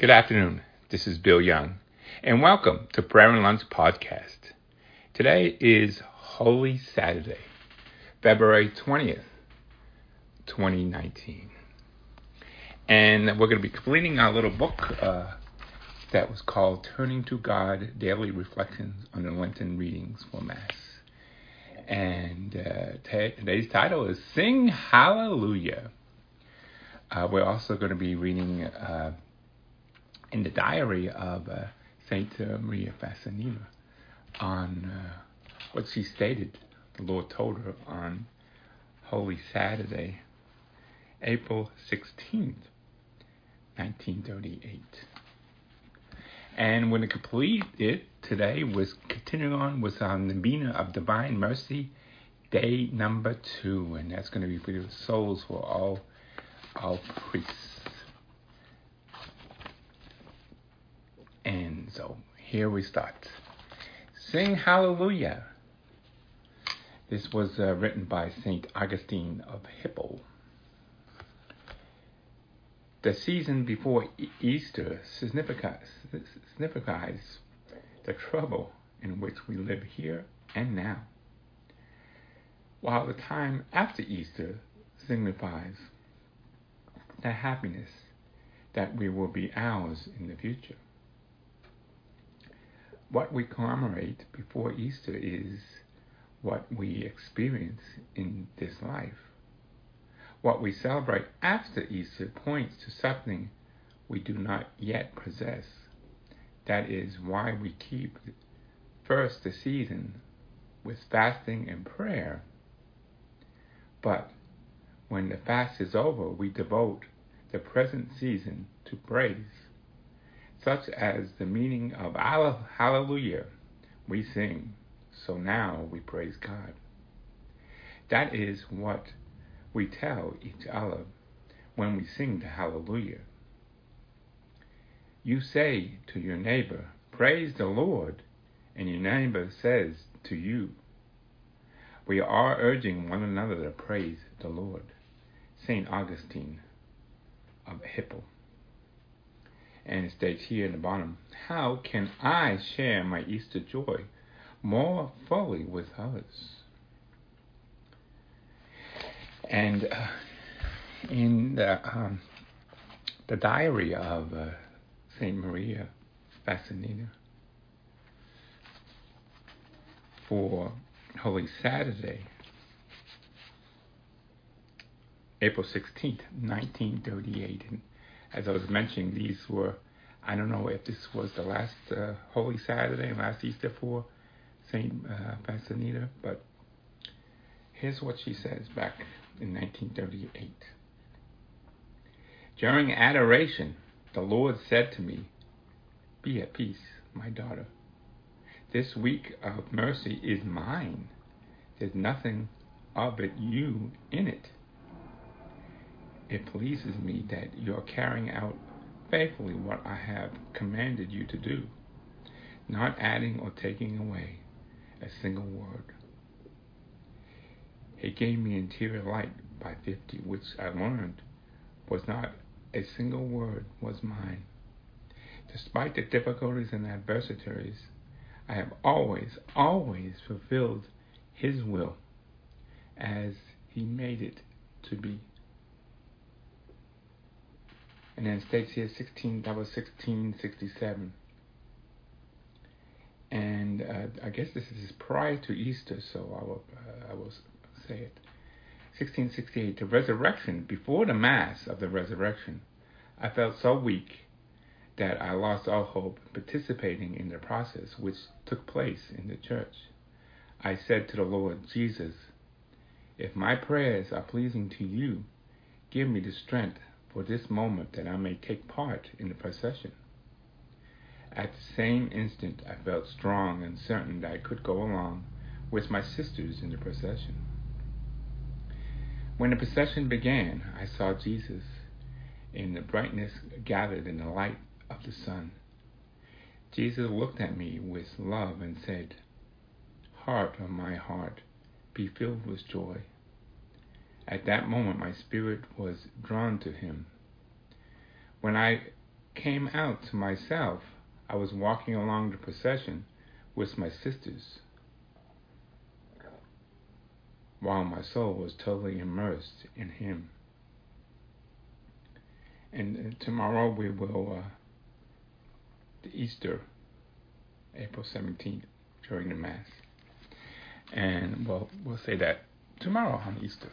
Good afternoon, this is Bill Young, and welcome to Prayer and Lunch Podcast. Today is Holy Saturday, February 20th, 2019. And we're going to be completing our little book that was called Turning to God, Daily Reflections on the Lenten Readings for Mass. And today's title is Sing Hallelujah. We're also going to be reading in the diary of St. Maria Faustina on what she stated the Lord told her on Holy Saturday, April 16th, 1938. And when it completed it, today was continuing on with our Novena of Divine Mercy, day number 2, and that's going to be for the souls for all priests. And so here we start. Sing Hallelujah. This was written by Saint Augustine of Hippo. The season before Easter signifies the trouble in which we live here and now, while the time after Easter signifies the happiness that we will be ours in the future. What we commemorate before Easter is what we experience in this life. What we celebrate after Easter points to something we do not yet possess. That is why we keep first the season with fasting and prayer. But when the fast is over, we devote the present season to praise, such as the meaning of Hallelujah we sing, so now we praise God. That is what we tell each other when we sing the Hallelujah. You say to your neighbor, praise the Lord, and your neighbor says to you. We are urging one another to praise the Lord. St. Augustine of Hippo. And it states here in the bottom, how can I share my Easter joy more fully with others? And in the diary of St. Maria Faustina for Holy Saturday, April 16th, 1938, and as I was mentioning, these were, I don't know if this was the last Holy Saturday and last Easter for St. Faustina, but here's what she says back in 1938. During adoration, the Lord said to me, be at peace, my daughter. This week of mercy is mine. There's nothing of it you in it. It pleases me that you're carrying out faithfully what I have commanded you to do, not adding or taking away a single word. It gave me interior light by 50, which I learned was not a single word was mine. Despite the difficulties and adversities, I have always fulfilled His will as He made it to be. And then it states here, that was 1667. And I guess this is prior to Easter, so I will say it. 1668, the resurrection, before the Mass of the resurrection, I felt so weak that I lost all hope participating in the process which took place in the church. I said to the Lord Jesus, if my prayers are pleasing to you, give me the strength for this moment that I may take part in the procession. At the same instant, I felt strong and certain that I could go along with my sisters in the procession. When the procession began, I saw Jesus in the brightness gathered in the light of the sun. Jesus looked at me with love and said, heart of my heart, be filled with joy. At that moment, my spirit was drawn to Him. When I came out to myself. I was walking along the procession with my sisters, while my soul was totally immersed in Him. And tomorrow we will, the Easter, April 17th, during the Mass. And we'll say that tomorrow on Easter.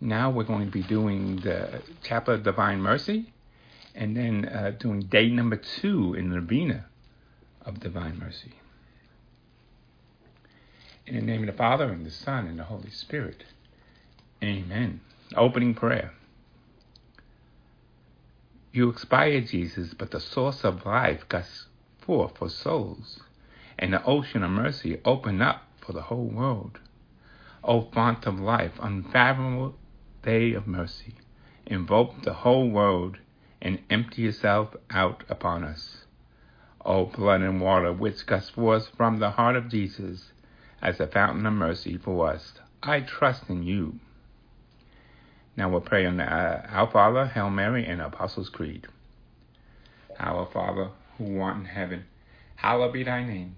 Now we're going to be doing the Chaplet of Divine Mercy, and then doing day number 2 in the Novena of Divine Mercy. In the name of the Father, and the Son, and the Holy Spirit. Amen. Opening prayer. You expired, Jesus, but the source of life got forth for souls, and the ocean of mercy opened up for the whole world. O font of life, unfathomable day of mercy, invoke the whole world and empty yourself out upon us. O blood and water which gush forth from the heart of Jesus as a fountain of mercy for us, I trust in you. Now we'll pray on Our Father, Hail Mary, and Apostles' Creed. Our Father, who art in heaven, hallowed be thy name.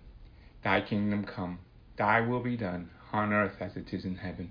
Thy kingdom come, thy will be done, on earth as it is in heaven.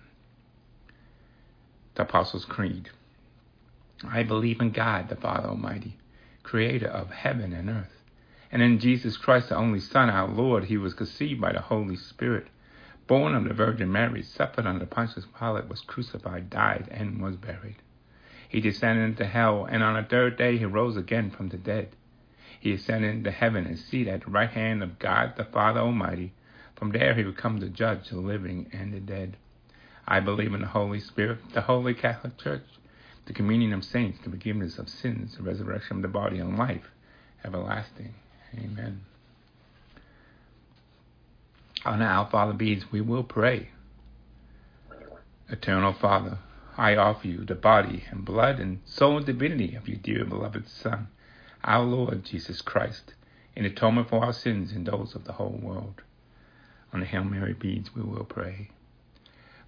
The Apostles' Creed. I believe in God, the Father Almighty, creator of heaven and earth, and in Jesus Christ, the only Son, our Lord. He was conceived by the Holy Spirit, born of the Virgin Mary, suffered under Pontius Pilate, was crucified, died, and was buried. He descended into hell, and on the third day he rose again from the dead. He ascended into heaven and seated at the right hand of God, the Father Almighty. From there he will come to judge the living and the dead. I believe in the Holy Spirit, the Holy Catholic Church, the communion of saints, the forgiveness of sins, the resurrection of the body, and life everlasting. Amen. On our Father beads, we will pray. Eternal Father, I offer you the body and blood and soul and divinity of your dear beloved Son, our Lord Jesus Christ, in atonement for our sins and those of the whole world. On the Hail Mary beads, we will pray.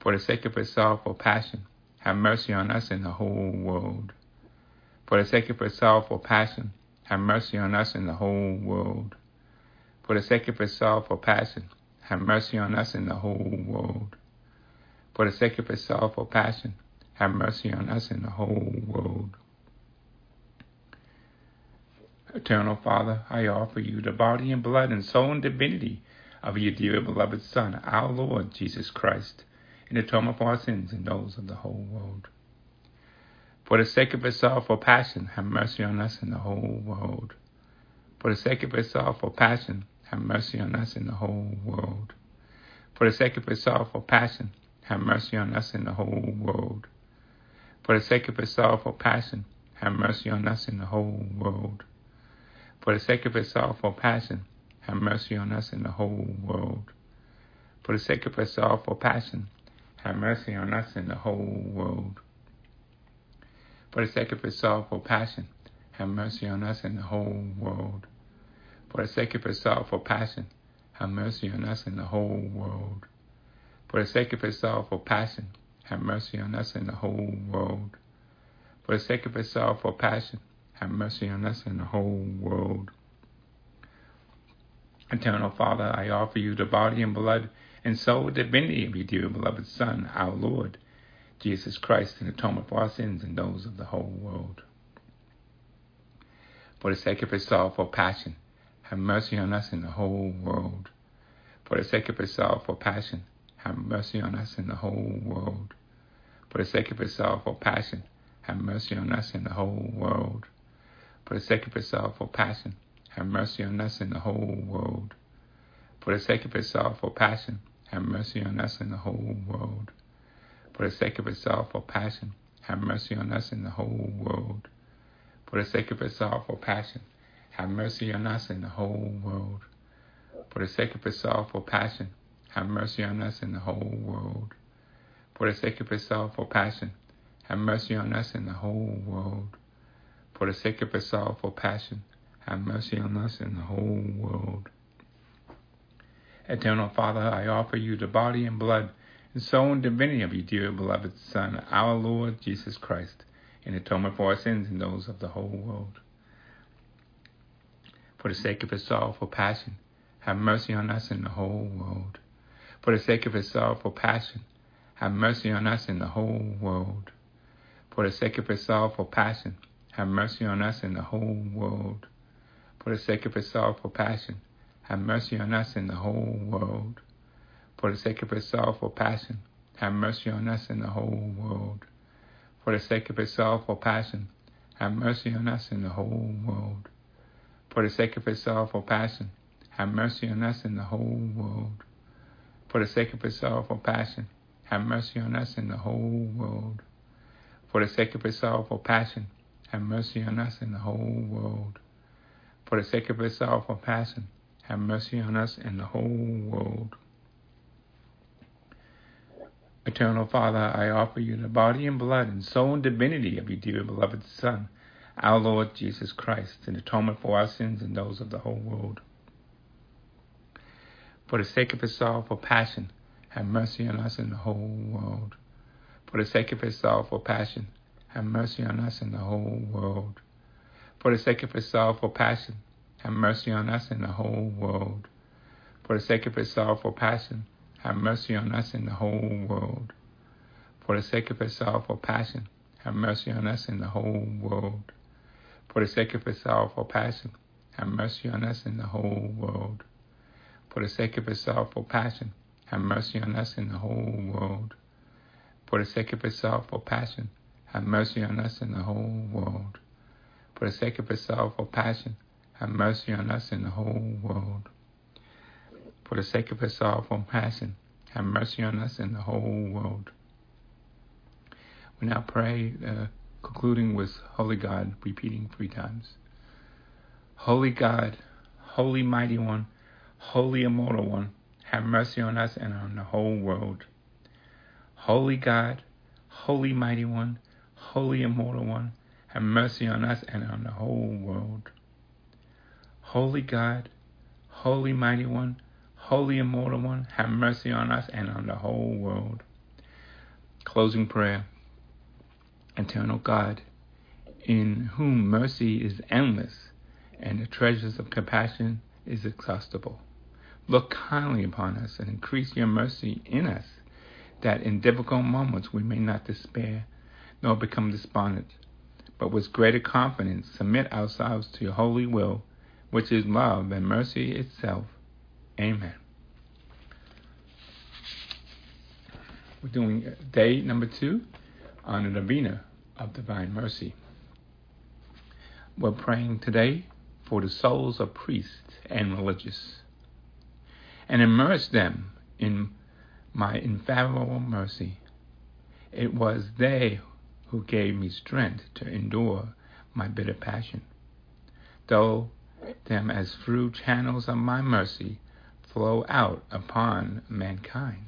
For the sake of his sorrowful passion, have mercy on us and the whole world. For the sake of his sorrowful passion, have mercy on us and the whole world. For the sake of his sorrowful passion, have mercy on us and the whole world. For the sake of his sorrowful passion, have mercy on us and the whole world. Eternal Father, I offer you the body and blood and soul and divinity of your dear beloved Son, our Lord Jesus Christ, in atonement for our sins and those of the whole world. For the sake of his sorrowful passion, have mercy on us and the whole world. For the sake of his sorrowful passion, have mercy on us and the whole world. For the sake of his sorrowful passion, have mercy on us and the whole world. For the sake of his sorrowful passion, have mercy on us and the whole world. For the sake of his sorrowful passion, have mercy on us and the whole world. For the sake of his sorrowful passion, have mercy on us and the whole world. For the sake of his sorrowful passion, have mercy on us and the whole world. For the sake of his sorrowful passion, have mercy on us and the whole world. For the sake of his sorrowful passion, have mercy on us and the whole world. For the sake of his sorrowful passion, have mercy on us and the whole world. Eternal Father, I offer you the body and blood and soul and divinity of your dear beloved Son, our Lord, Jesus Christ, in atonement for our sins and those of the whole world. for the sake of his sorrowful passion, have mercy on us in the whole world. For the sake of his sorrowful passion, have mercy on us in the whole world. For the sake of his sorrowful passion, have mercy on us in the whole world. For the sake of his sorrowful passion, have mercy on us in the whole world. For the sake of his sorrowful passion, have mercy on us in the whole world. For the sake of his sorrowful passion, have mercy on us in the whole world. For the sake of his sorrowful passion, have mercy on us in the whole world. For the sake of his sorrowful passion, have mercy on us in the whole world. For the sake of his sorrowful passion, have mercy on us in the whole world. For the sake of his sorrowful passion, have mercy on us in the whole world. Eternal Father, I offer you the body and blood and soul and divinity of your dear beloved Son, our Lord Jesus Christ, in atonement for our sins and those of the whole world. For the sake of his sorrowful passion, have mercy on us in the whole world. For the sake of his sorrowful passion, have mercy on us in the whole world. For the sake of his sorrowful passion, have mercy on us in the whole world. For the sake of his sorrowful passion, have mercy on us in the whole world. For the sake of his sorrowful passion, have mercy on us in the whole world. For the sake of his sorrowful passion, have mercy on us in the whole world. For the sake of his sorrowful passion, have mercy on us in the whole world. For the sake of his sorrowful passion, have mercy on us in the whole world. For the sake of his sorrowful passion, have mercy on us in the whole world. For the sake of his sorrowful passion, have mercy on us in the whole world. Eternal Father, I offer you the body and blood and soul and divinity of your dear beloved Son, our Lord Jesus Christ, in atonement for our sins and those of the whole world. For the sake of his sorrowful passion, have mercy on us in the whole world. For the sake of his sorrowful passion, have mercy on us in the whole world. For the sake of his sorrowful passion, have mercy on us in the whole world. For the sake of his sorrowful passion, have mercy on us in the whole world. For the sake of his sorrowful passion, have mercy on us in the whole world. For the sake of his sorrowful passion, have mercy on us in the whole world. For the sake of his sorrowful passion, have mercy on us in the whole world. For the sake of his sorrowful passion, have mercy on us in the whole world. For the sake of his sorrowful passion, have mercy on us in the whole world. For the sake of his sorrowful passion, have mercy on us in the whole world. We now pray, concluding with Holy God, repeating 3 times. Holy God, Holy Mighty One, Holy Immortal One, have mercy on us and on the whole world. Holy God, Holy Mighty One, Holy Immortal One, have mercy on us and on the whole world. Holy God, Holy Mighty One, Holy Immortal One, have mercy on us and on the whole world. Closing prayer. Eternal God, in whom mercy is endless and the treasures of compassion is exhaustible, look kindly upon us and increase your mercy in us, that in difficult moments we may not despair nor become despondent, but with greater confidence submit ourselves to your holy will, which is love and mercy itself. Amen. We're doing day number 2 on the Novena of Divine Mercy. We're praying today for the souls of priests and religious, and immerse them in my infallible mercy. It was they who gave me strength to endure my bitter passion. Though them as through channels of my mercy flow out upon mankind.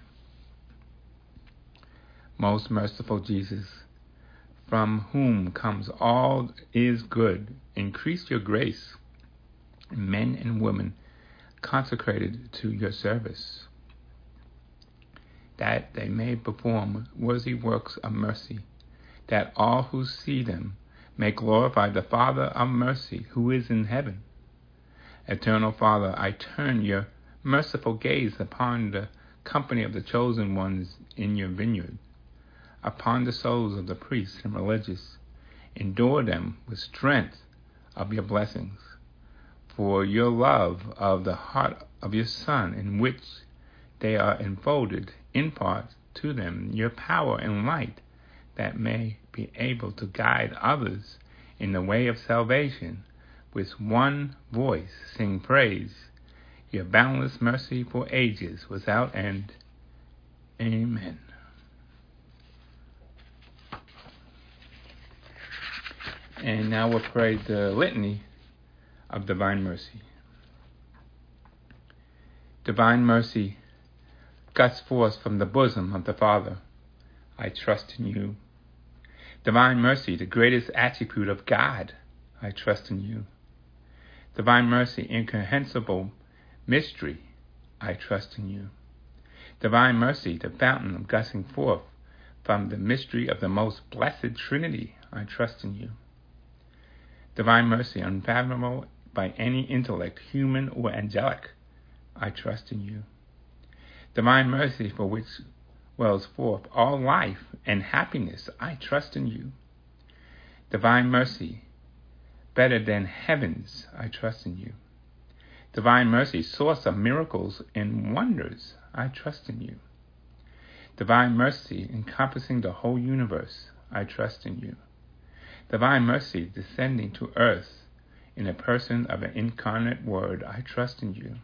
Most merciful Jesus, from whom comes all is good, increase your grace in men and women consecrated to your service, that they may perform worthy works of mercy, that all who see them may glorify the Father of mercy, who is in heaven. Eternal Father, I turn your merciful gaze upon the company of the chosen ones in your vineyard, upon the souls of the priests and religious. Endure them with strength of your blessings, for your love of the heart of your Son, in which they are enfolded, impart to them your power and light, that may be able to guide others in the way of salvation. With one voice sing praise, your boundless mercy for ages without end. Amen. And now we'll pray the Litany of Divine Mercy. Divine mercy gush forth from the bosom of the Father. I trust in you. Divine mercy, the greatest attribute of God. I trust in you. Divine mercy, incomprehensible mystery. I trust in you. Divine mercy, the fountain of gushing forth from the mystery of the most blessed Trinity. I trust in you. Divine mercy, unfathomable by any intellect, human or angelic. I trust in you. Divine mercy, for which wells forth all life and happiness. I trust in you. Divine mercy, better than heavens. I trust in you. Divine mercy, source of miracles and wonders. I trust in you. Divine mercy, encompassing the whole universe. I trust in you. Divine mercy, descending to earth in the person of an incarnate word. I trust in you.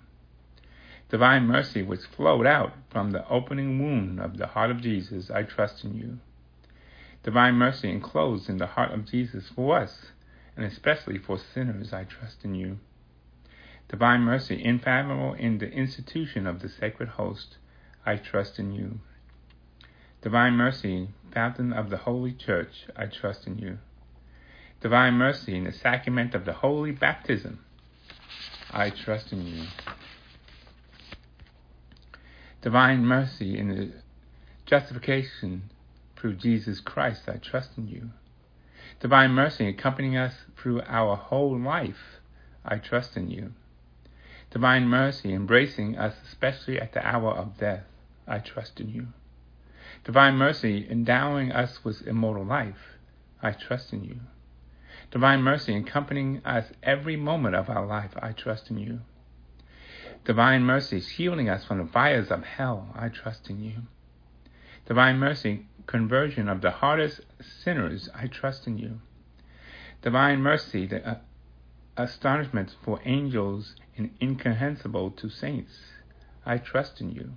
Divine mercy, which flowed out from the opening wound of the heart of Jesus. I trust in you. Divine mercy, enclosed in the heart of Jesus for us, and especially for sinners. I trust in you. Divine mercy, infathomable in the institution of the sacred host. I trust in you. Divine mercy, fountain of the Holy Church. I trust in you. Divine mercy, in the sacrament of the holy baptism. I trust in you. Divine mercy, in the justification through Jesus Christ. I trust in you. Divine mercy, accompanying us through our whole life. I trust in you. Divine mercy, embracing us especially at the hour of death. I trust in you. Divine mercy, endowing us with immortal life. I trust in you. Divine mercy, accompanying us every moment of our life. I trust in you. Divine mercy, shielding us from the fires of hell. I trust in you. Divine mercy, conversion of the hardest sinners. I trust in you. Divine mercy, the astonishment for angels and incomprehensible to saints. I trust in you.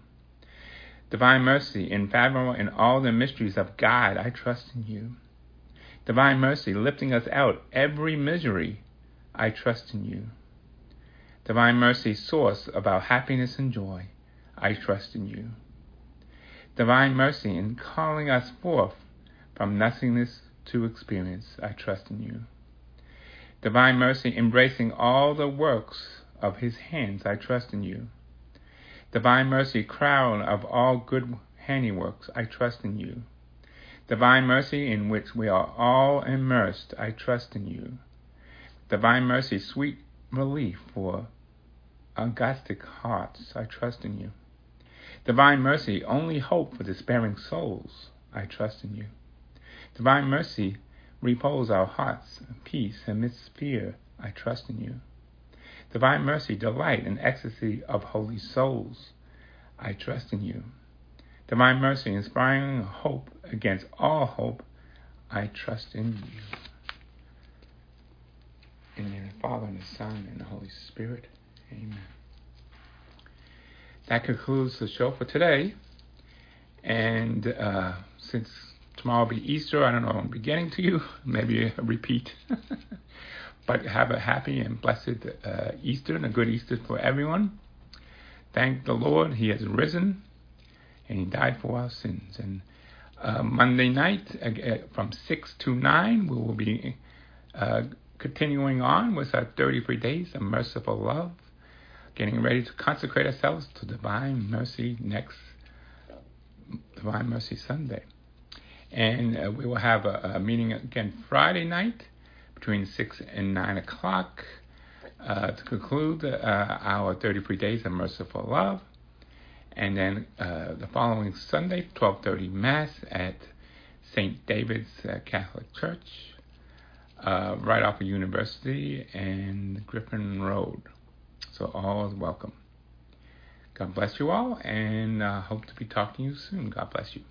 Divine mercy, infathomable in all the mysteries of God. I trust in you. Divine mercy, lifting us out every misery. I trust in you. Divine mercy, source of our happiness and joy. I trust in you. Divine mercy, in calling us forth from nothingness to experience. I trust in you. Divine mercy, embracing all the works of his hands. I trust in you. Divine mercy, crown of all good handiworks. I trust in you. Divine mercy, in which we are all immersed. I trust in you. Divine mercy, sweet relief for augustic hearts. I trust in you. Divine mercy, only hope for despairing souls. I trust in you. Divine mercy, repose our hearts in peace amidst fear. I trust in you. Divine mercy, delight and ecstasy of holy souls. I trust in you. Divine mercy, inspiring hope against all hope. I trust in you. In the name of the Father, and the Son, and the Holy Spirit. Amen. That concludes the show for today. And since tomorrow will be Easter, I don't know what I'm getting to you. Maybe a repeat. But have a happy and blessed Easter, and a good Easter for everyone. Thank the Lord. He has risen. And he died for our sins. And Monday night from 6 to 9, we will be continuing on with our 33 days of merciful love, getting ready to consecrate ourselves to Divine Mercy next Divine Mercy Sunday. And we will have a meeting again Friday night between 6 and 9 o'clock to conclude our 33 days of merciful love. And then the following Sunday, 12:30 Mass at St. David's Catholic Church. right off of University and Griffin Road. So all is welcome. God bless you all, and I hope to be talking to you soon. God bless you.